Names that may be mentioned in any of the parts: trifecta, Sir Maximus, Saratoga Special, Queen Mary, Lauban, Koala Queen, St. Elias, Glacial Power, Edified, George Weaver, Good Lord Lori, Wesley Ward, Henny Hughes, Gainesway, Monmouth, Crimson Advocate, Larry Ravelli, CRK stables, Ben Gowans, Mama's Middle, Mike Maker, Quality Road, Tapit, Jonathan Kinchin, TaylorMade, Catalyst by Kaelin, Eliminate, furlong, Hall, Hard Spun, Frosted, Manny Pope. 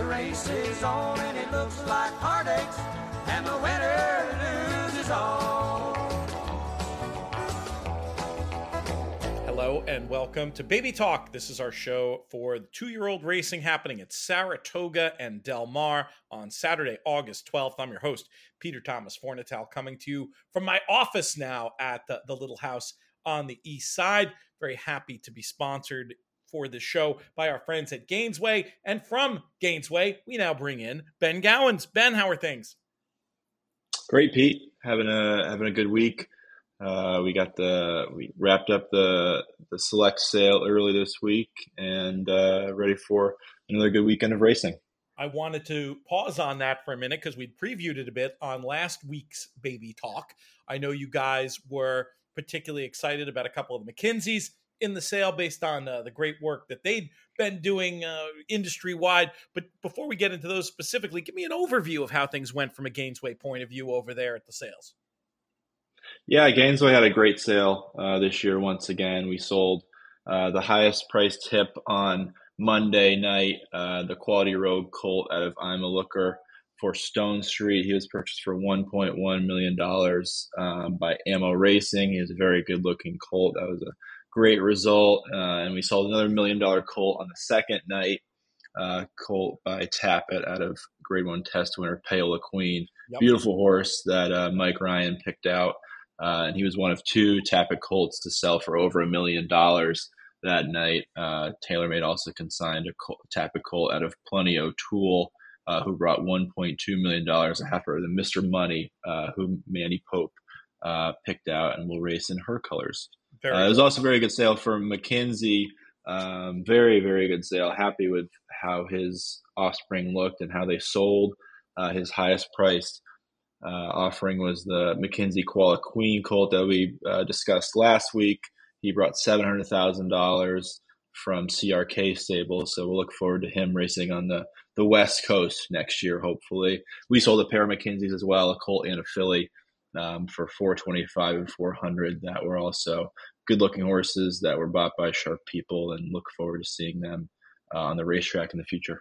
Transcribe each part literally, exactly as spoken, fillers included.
The race is on and it looks like heartaches, and the winner loses all. Hello and welcome to Baby Talk. This is our show for the two-year-old racing happening at Saratoga and Del Mar on Saturday, August twelfth. I'm your host, Peter Thomas Fornital, coming to you from my office now at the, the Little House on the East Side. Very happy to be sponsored for the show by our friends at Gainesway. And from Gainesway, we now bring in Ben Gowans. Ben, how are things? Great, Pete. Having a having a good week. Uh, we got the we wrapped up the the select sale early this week and uh, ready for another good weekend of racing. I wanted to pause on that for a minute because we previewed it a bit on last week's Baby Talk. I know you guys were particularly excited about a couple of the McKinseys in the sale based on uh, the great work that they'd been doing uh, industry-wide. But before we get into those specifically, give me an overview of how things went from a Gainesway point of view over there at the sales. Yeah, Gainesway had a great sale uh, this year. Once again, we sold uh, the highest priced hip on Monday night, uh, the Quality Road colt out of I'm a Looker for Stone Street. He was purchased for one point one million dollars um, by Ammo Racing. He was a very good looking colt. That was a great result, uh, and we sold another million-dollar colt on the second night, uh, colt by Tapit out of Grade One Test winner Pale Queen. Yep. Beautiful horse that uh, Mike Ryan picked out, uh, and he was one of two Tapit colts to sell for over a million dollars that night. Uh, TaylorMade also consigned a colt, Tapit colt out of Plenty O'Toole, uh, who brought one point two million dollars. After the Mister Money, uh, who Manny Pope uh, picked out, and will race in her colors. Uh, it was also a very good sale for McKinsey. Um, very, very good sale. Happy with how his offspring looked and how they sold. Uh, his highest priced uh, offering was the McKinsey Koala Queen colt that we uh, discussed last week. He brought seven hundred thousand dollars from C R K stables, so we'll look forward to him racing on the, the West Coast next year, hopefully. We sold a pair of McKinseys as well, a colt and a filly. Um, for four twenty-five and four hundred that were also good-looking horses that were bought by sharp people, and look forward to seeing them uh, on the racetrack in the future.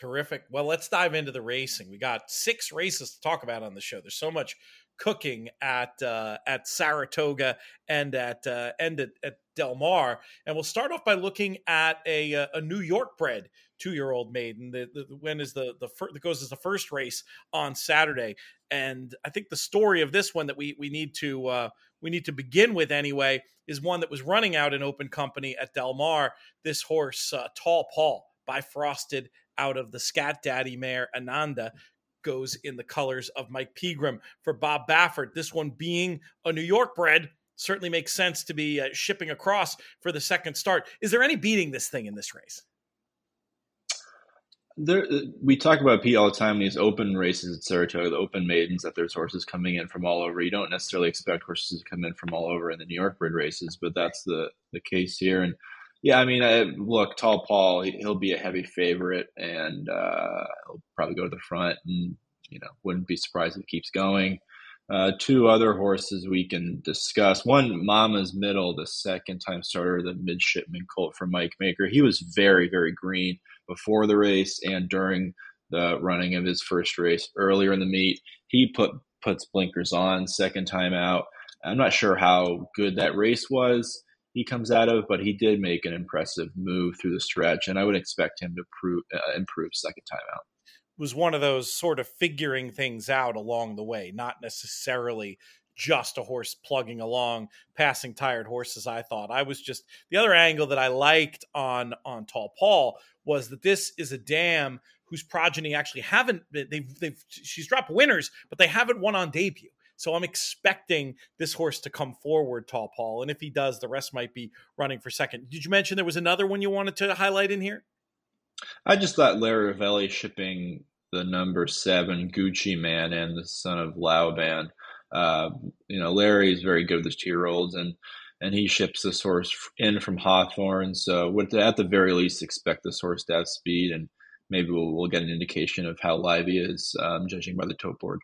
Terrific. Well, let's dive into the racing. We got six races to talk about on the show. There's so much cooking at uh, at Saratoga and at uh, and at, at Del Mar, and we'll start off by looking at a a New York bred two-year-old maiden. The, the, the win is the the fir- that goes as the first race on Saturday, and I think the story of this one that we we need to uh, we need to begin with anyway is one that was running out in open company at Del Mar. This horse, uh, Tall Paul by Frosted, out of the Scat Daddy mare Ananda, goes in the colors of Mike Pegram for Bob Baffert. This one being a New York bred certainly makes sense to be uh, shipping across for the second start. Is there any beating this thing in this race? There, we talk about Pete all the time in these open races at Saratoga, the open maidens, that there's horses coming in from all over. You don't necessarily expect horses to come in from all over in the New York bred races, but that's the, the case here. And yeah, I mean, I, look, Tall Paul, he'll be a heavy favorite, and uh, he'll probably go to the front, and, you know, wouldn't be surprised if it keeps going. Uh, two other horses we can discuss. One, Mama's Middle, the second-time starter, the midshipman colt for Mike Maker. He was very, very green before the race and during the running of his first race earlier in the meet. He put puts blinkers on second time out. I'm not sure how good that race was he comes out of, but he did make an impressive move through the stretch, and I would expect him to prove, uh, improve second time out. Was one of those sort of figuring things out along the way, not necessarily just a horse plugging along, passing tired horses, I thought. I was just – the other angle that I liked on on Tall Paul was that this is a dam whose progeny actually haven't – they've they've she's dropped winners, but they haven't won on debut. So I'm expecting this horse to come forward, Tall Paul, and if he does, the rest might be running for second. Did you mention there was another one you wanted to highlight in here? I just thought Larry Ravelli shipping the number seven Gucci Man and the son of Lauban. Uh, you know, Larry is very good with his two-year-olds, and and he ships this horse in from Hawthorne. So with the, at the very least, expect this horse to have speed, and maybe we'll, we'll get an indication of how live he is, um, judging by the tote board.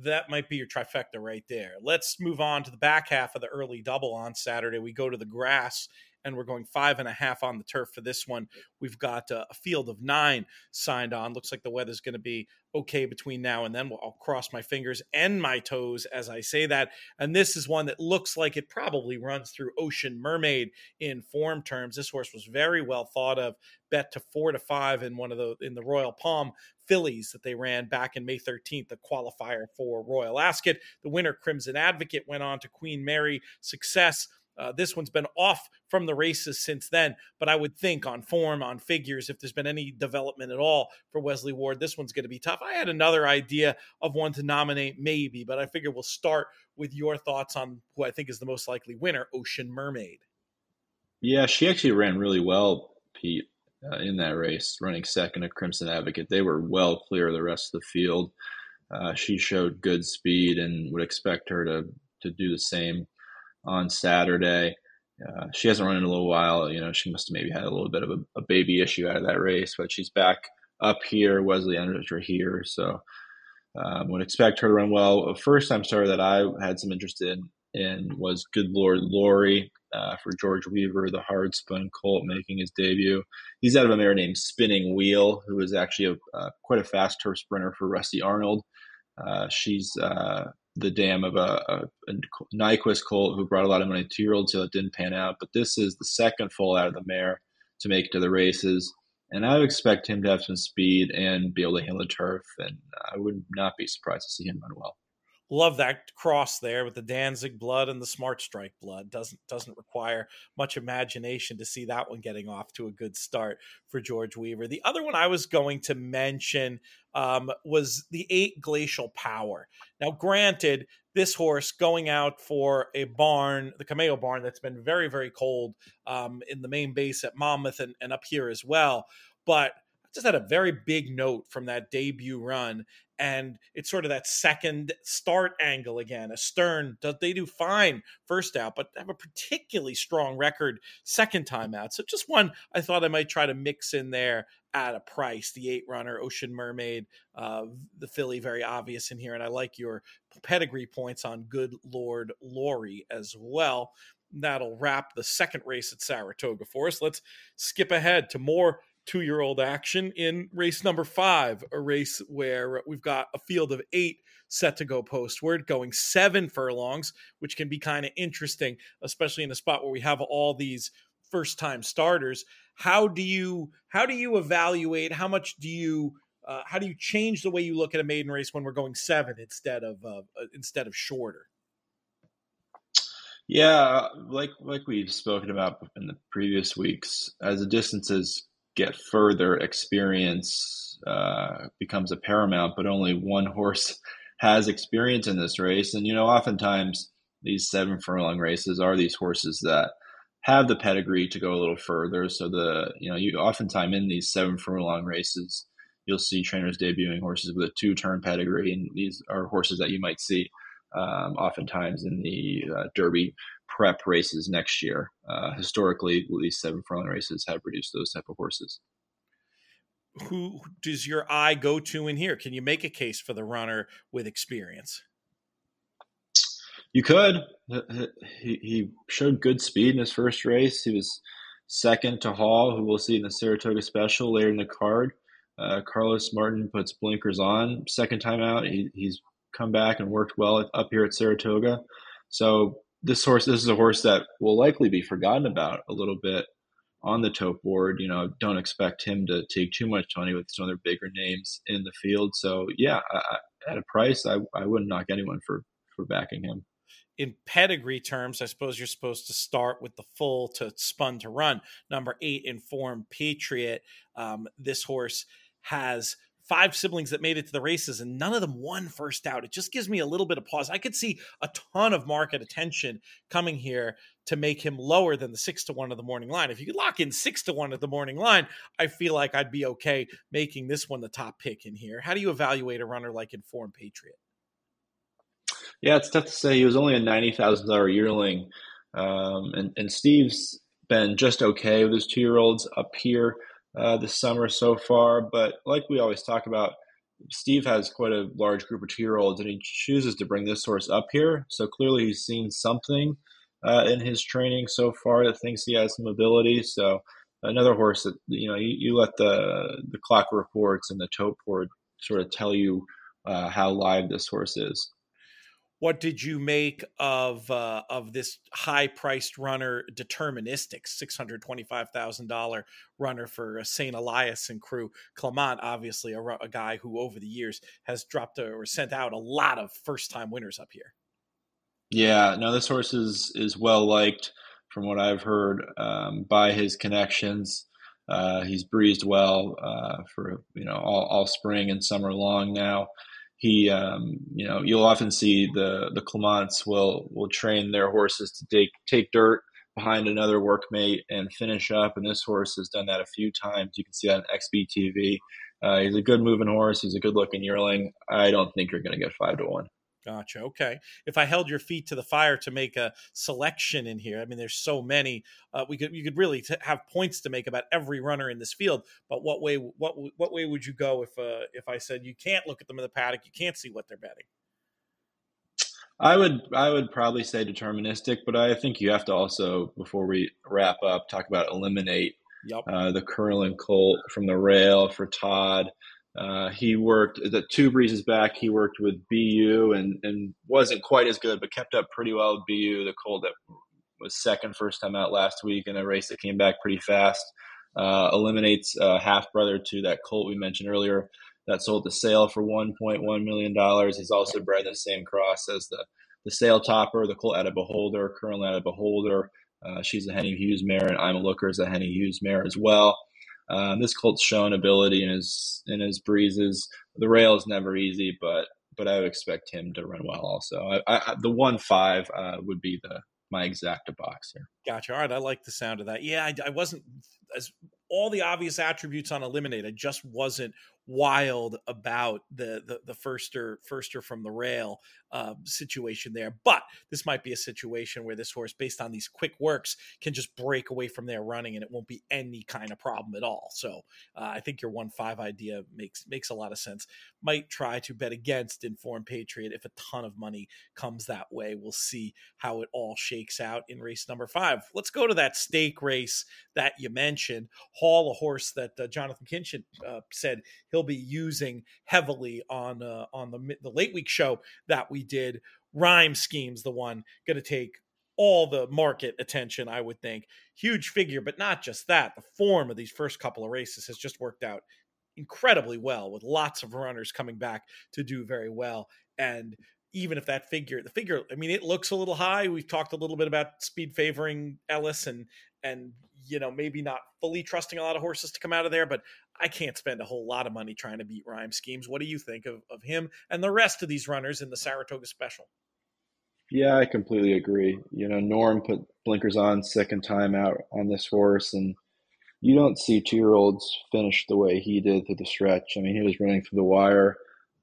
That might be your trifecta right there. Let's move on to the back half of the early double on Saturday. We go to the grass and we're going five and a half on the turf for this one. We've got a field of nine signed on. Looks like the weather's going to be okay between now and then. I'll cross my fingers and my toes as I say that. And this is one that looks like it probably runs through Ocean Mermaid in form terms. This horse was very well thought of, bet to four to five in one of the in the Royal Palm fillies that they ran back in May thirteenth, the qualifier for Royal Ascot. The winner, Crimson Advocate, went on to Queen Mary Success. Uh, this one's been off from the races since then, but I would think on form, on figures, if there's been any development at all for Wesley Ward, this one's going to be tough. I had another idea of one to nominate maybe, but I figure we'll start with your thoughts on who I think is the most likely winner, Ocean Mermaid. Yeah, she actually ran really well, Pete, uh, in that race, running second at Crimson Advocate. They were well clear of the rest of the field. Uh, she showed good speed and would expect her to, to do the same on Saturday. Uh, she hasn't run in a little while. You know, she must have maybe had a little bit of a, a baby issue out of that race, but she's back up here. Wesley Enders are here. So I um, would expect her to run well. A first time starter that I had some interest in, in was Good Lord Lori uh, for George Weaver, the hard spun colt making his debut. He's out of a mare named Spinning Wheel, who is actually a, uh, quite a fast turf sprinter for Rusty Arnold. Uh, she's uh, the dam of a, a, a Nyquist colt who brought a lot of money to two-year-olds, so it didn't pan out. But this is the second foal out of the mare to make it to the races. And I would expect him to have some speed and be able to handle the turf. And I would not be surprised to see him run well. Love that cross there with the Danzig blood and the Smart Strike blood. Doesn't doesn't require much imagination to see that one getting off to a good start for George Weaver. The other one I was going to mention um, was the eight Glacial Power. Now, granted, this horse going out for a barn, the Cameo barn, that's been very, very cold um, in the main base at Monmouth and, and up here as well. But I just had a very big note from that debut run. And it's sort of that second start angle again. Astern, they do fine first out, but have a particularly strong record second time out. So just one I thought I might try to mix in there at a price. The eight runner, Ocean Mermaid, uh, the filly, very obvious in here. And I like your pedigree points on Good Lord Lori as well. That'll wrap the second race at Saratoga for us. Let's skip ahead to more two-year-old action in race number five, a race where we've got a field of eight set to go postward, going seven furlongs, which can be kind of interesting, especially in a spot where we have all these first-time starters. How do you how do you evaluate? How much do you uh, how do you change the way you look at a maiden race when we're going seven instead of uh, instead of shorter? Yeah, like like we've spoken about in the previous weeks, as the distances get further, experience uh, becomes a paramount, but only one horse has experience in this race. And, you know, oftentimes these seven furlong races are these horses that have the pedigree to go a little further. So the, you know, you oftentimes in these seven furlong races, you'll see trainers debuting horses with a two turn pedigree. And these are horses that you might see um, oftentimes in the uh, Derby prep races next year. Uh, historically, these seven furlong races have produced those type of horses. Who does your eye go to in here? Can you make a case for the runner with experience? You could. He, he showed good speed in his first race. He was second to Hall, who we'll see in the Saratoga Special later in the card. Uh, Carlos Martin puts blinkers on second time out. He, he's come back and worked well up here at Saratoga. So This horse, this is a horse that will likely be forgotten about a little bit on the tote board. You know, don't expect him to take too much money with some other bigger names in the field. So, yeah, I, at a price, I, I wouldn't knock anyone for, for backing him. In pedigree terms, I suppose you're supposed to start with the full to spun to run. Number eight, Informed Patriot. Um, this horse has five siblings that made it to the races and none of them won first out. It just gives me a little bit of pause. I could see a ton of market attention coming here to make him lower than the six to one of the morning line. If you could lock in six to one of the morning line, I feel like I'd be okay making this one the top pick in here. How do you evaluate a runner like Informed Patriot? Yeah, it's tough to say. He was only a ninety thousand dollars yearling. Um, and, and Steve's been just okay with his two-year-olds up here Uh, this summer so far, but like we always talk about, Steve has quite a large group of two-year-olds, and he chooses to bring this horse up here. So clearly, he's seen something uh, in his training so far that thinks he has some ability. So another horse that, you know, you, you let the the clock reports and the tote board sort of tell you uh, how live this horse is. What did you make of uh, of this high-priced runner, Deterministic, six hundred twenty-five thousand dollars runner for Saint Elias and crew? Clement, obviously, a, a guy who over the years has dropped a, or sent out a lot of first-time winners up here. Yeah, no, this horse is is well-liked from what I've heard um, by his connections. Uh, he's breezed well uh, for, you know, all, all spring and summer long now. He, um, you know, you'll often see the the Clements will will train their horses to take take dirt behind another workmate and finish up. And this horse has done that a few times. You can see that in X B T V. Uh, he's a good moving horse. He's a good looking yearling. I don't think you're going to get five to one. Gotcha. Okay. If I held your feet to the fire to make a selection in here, I mean, there's so many. Uh, we could you could really t- have points to make about every runner in this field. But what way what what way would you go if uh, if I said you can't look at them in the paddock, you can't see what they're betting? I would I would probably say Deterministic, but I think you have to also, before we wrap up, talk about Eliminate. Yep. Uh, the curling colt from the rail for Todd. Uh, he worked the two breezes back. He worked with B U and, and wasn't quite as good, but kept up pretty well with B U, the colt that was second first time out last week in a race that came back pretty fast. Uh, eliminates uh, half brother to that colt we mentioned earlier that sold the sale for one point one million dollars. He's also bred the same cross as the the sale topper, the colt out of Beholder, currently out of Beholder. Uh, she's a Henny Hughes mare, and I'm a Looker is a Henny Hughes mare as well. Um, this colt's shown ability in his in his breezes. The rail is never easy, but but I would expect him to run well. Also, I, I, the one five uh, would be the my exacta box here. Gotcha. All right, I like the sound of that. Yeah, I, I wasn't as all the obvious attributes on Eliminate. I just wasn't wild about the the, the firster firster from the rail um, situation there. But this might be a situation where this horse, based on these quick works, can just break away from their running, and it won't be any kind of problem at all. So uh, I think your one five idea makes makes a lot of sense. Might try to bet against Informed Patriot if a ton of money comes that way. We'll see how it all shakes out in race number five. Let's go to that stake race that you mentioned. Hall, a horse that uh, Jonathan Kinchin uh, said he'll be using heavily on uh, on the the late week show that we did. Rhyme Schemes, the one going to take all the market attention, I would think. Huge figure, but not just that. The form of these first couple of races has just worked out incredibly well, with lots of runners coming back to do very well. And even if that figure, the figure, I mean, it looks a little high. We've talked a little bit about speed favoring Ellis and, and, you know, maybe not fully trusting a lot of horses to come out of there, but I can't spend a whole lot of money trying to beat Rhyme Schemes. What do you think of, of him and the rest of these runners in the Saratoga Special? Yeah, I completely agree. You know, Norm put blinkers on second time out on this horse, and you don't see two-year-olds finish the way he did through the stretch. I mean, he was running through the wire,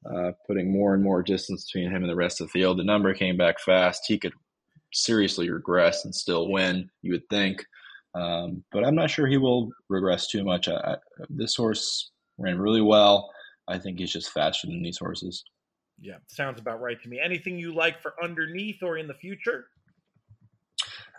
uh, putting more and more distance between him and the rest of the field. The number came back fast. He could seriously regress and still win, you would think. Um, but I'm not sure he will regress too much. I, I, this horse ran really well. I think he's just faster than these horses. Yeah, sounds about right to me. Anything you like for underneath or in the future?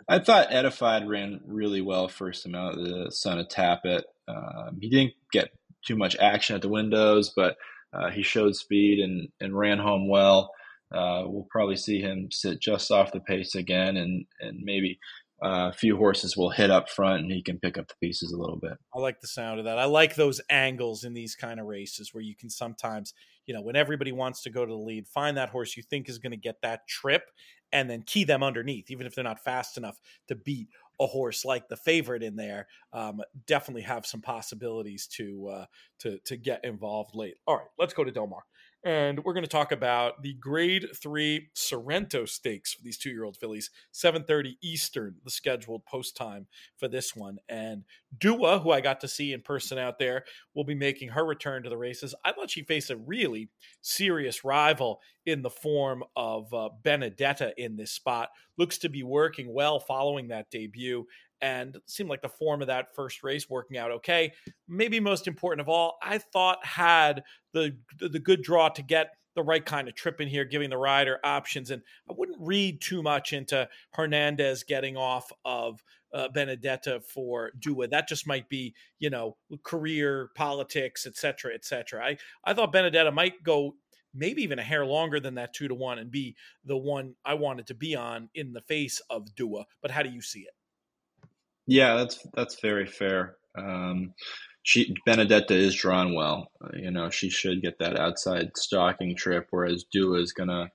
I thought Edified ran really well first time out, the son of Tapit. Um, he didn't get too much action at the windows, but uh, he showed speed and, and ran home well. Uh, we'll probably see him sit just off the pace again, and, and maybe – A uh, few horses will hit up front, and he can pick up the pieces a little bit. I like the sound of that. I like those angles in these kind of races where you can sometimes, you know, when everybody wants to go to the lead, find that horse you think is going to get that trip and then key them underneath, even if they're not fast enough to beat a horse like the favorite in there. Um, definitely have some possibilities to, uh, to, to get involved late. All right, let's go to Del Mar. And we're going to talk about the grade three Sorrento Stakes for these two-year-old fillies, seven thirty Eastern, the scheduled post time for this one. And Dua, who I got to see in person out there, will be making her return to the races. I thought she faced a really serious rival in the form of uh, Benedetta in this spot. Looks to be working well following that debut. And seemed like the form of that first race working out okay. Maybe most important of all, I thought had the the good draw to get the right kind of trip in here, giving the rider options. And I wouldn't read too much into Hernandez getting off of uh, Benedetta for Dua. That just might be, you know, career, politics, et cetera, et cetera. I, I thought Benedetta might go maybe even a hair longer than that two to one and be the one I wanted to be on in the face of Dua. But how do you see it? Yeah, that's, that's very fair. Um, She, Benedetta is drawn well. Uh, you know, she should get that outside stalking trip, whereas Dua is going to,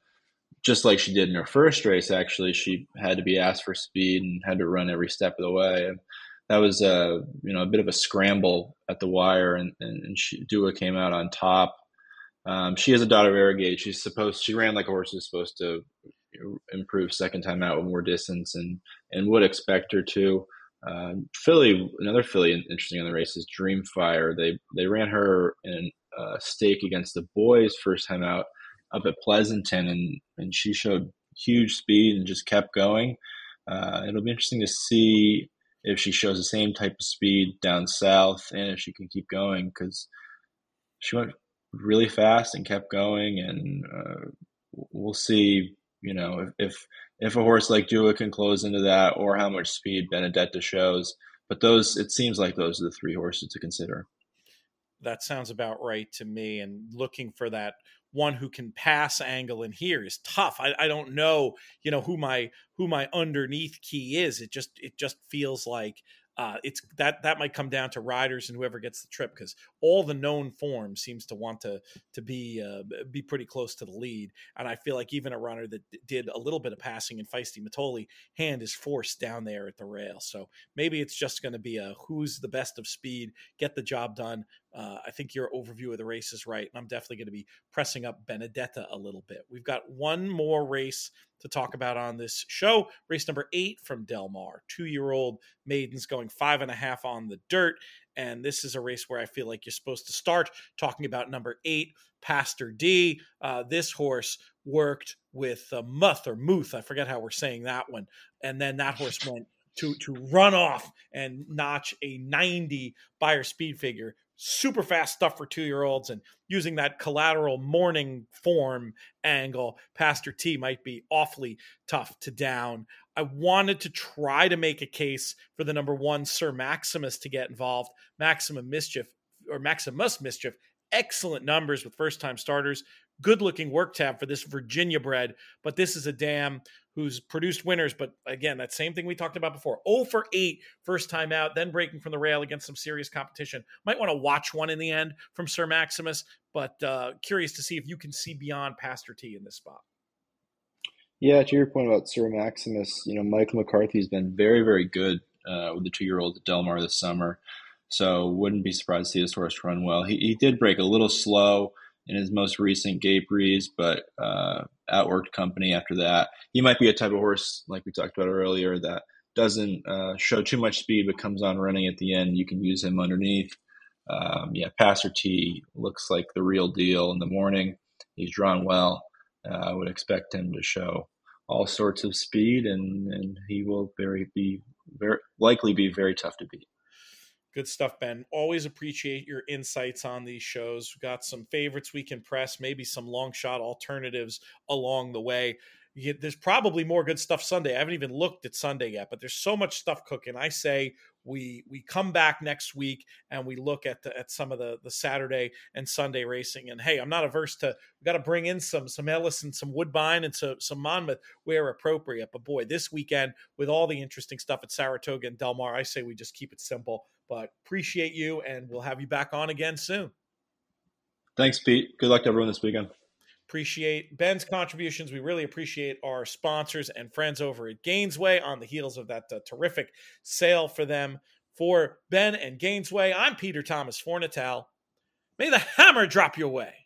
just like she did in her first race, actually, she had to be asked for speed and had to run every step of the way. And that was, uh, you know, a bit of a scramble at the wire, and, and, and she, Dua came out on top. Um, she is a daughter of Arrogate. She's supposed, she ran like a horse is supposed to improve second time out with more distance, and, and would expect her to. Uh, Philly, another Philly interesting in the race is Dreamfire. They they ran her in a uh, stake against the boys first time out up at Pleasanton, and, and she showed huge speed and just kept going. Uh, it'll be interesting to see if she shows the same type of speed down south and if she can keep going, because she went really fast and kept going, and uh, we'll see. You know, if, if if a horse like Dua can close into that, or how much speed Benedetta shows. But those, it seems like those are the three horses to consider. That sounds about right to me. And looking for that one who can pass angle in here is tough. I, I don't know, you know, who my who my underneath key is. It just it just feels like uh, it's that that might come down to riders and whoever gets the trip, because all the known form seems to want to to be uh, be pretty close to the lead. And I feel like even a runner that d- did a little bit of passing in Feisty Matoli, hand is forced down there at the rail. So maybe it's just going to be a who's the best of speed, get the job done. Uh, I think your overview of the race is right, and I'm definitely going to be pressing up Benedetta a little bit. We've got one more race to talk about on this show, race number eight from Del Mar. Two-year-old maidens going five and a half on the dirt, and this is a race where I feel like you're supposed to start talking about number eight, Pastor D. Uh, this horse worked with uh, Muth or Muth, I forget how we're saying that one, and then that horse went to to run off and notch a ninety buyer speed figure. Super fast stuff for two-year-olds, and using that collateral morning form angle, Pastor T might be awfully tough to down. I wanted to try to make a case for the number one, Sir Maximus, to get involved. Maximum Mischief, or Maximus Mischief, excellent numbers with first-time starters. Good-looking work tab for this Virginia bred, but this is a dam who's produced winners. But again, that same thing we talked about before. oh for eight first time out, then breaking from the rail against some serious competition. Might want to watch one in the end from Sir Maximus, but uh, curious to see if you can see beyond Pastor T in this spot. Yeah, to your point about Sir Maximus, you know, Mike McCarthy's been very, very good uh, with the two-year-old at Del Mar this summer, so wouldn't be surprised to see his horse run well. He, he did break a little slow in his most recent gate breeze, but uh, outworked company after that. He might be a type of horse, like we talked about earlier, that doesn't uh, show too much speed but comes on running at the end. You can use him underneath. Um, yeah, Pastor T looks like the real deal in the morning. He's drawn well. Uh, I would expect him to show all sorts of speed, and, and he will very be very likely be very tough to beat. Good stuff, Ben. Always appreciate your insights on these shows. We've got some favorites we can press, maybe some long shot alternatives along the way. You, there's probably more good stuff Sunday. I haven't even looked at Sunday yet, but there's so much stuff cooking. I say we we come back next week and we look at the, at some of the, the Saturday and Sunday racing. And hey, I'm not averse to, we've got to bring in some some Ellis and some Woodbine and some, some Monmouth where appropriate. But boy, this weekend with all the interesting stuff at Saratoga and Del Mar, I say we just keep it simple. But appreciate you, and we'll have you back on again soon. Thanks, Pete. Good luck to everyone this weekend. Appreciate Ben's contributions. We really appreciate our sponsors and friends over at Gainesway on the heels of that uh, terrific sale for them. For Ben and Gainesway, I'm Peter Thomas Fornital. May the hammer drop your way.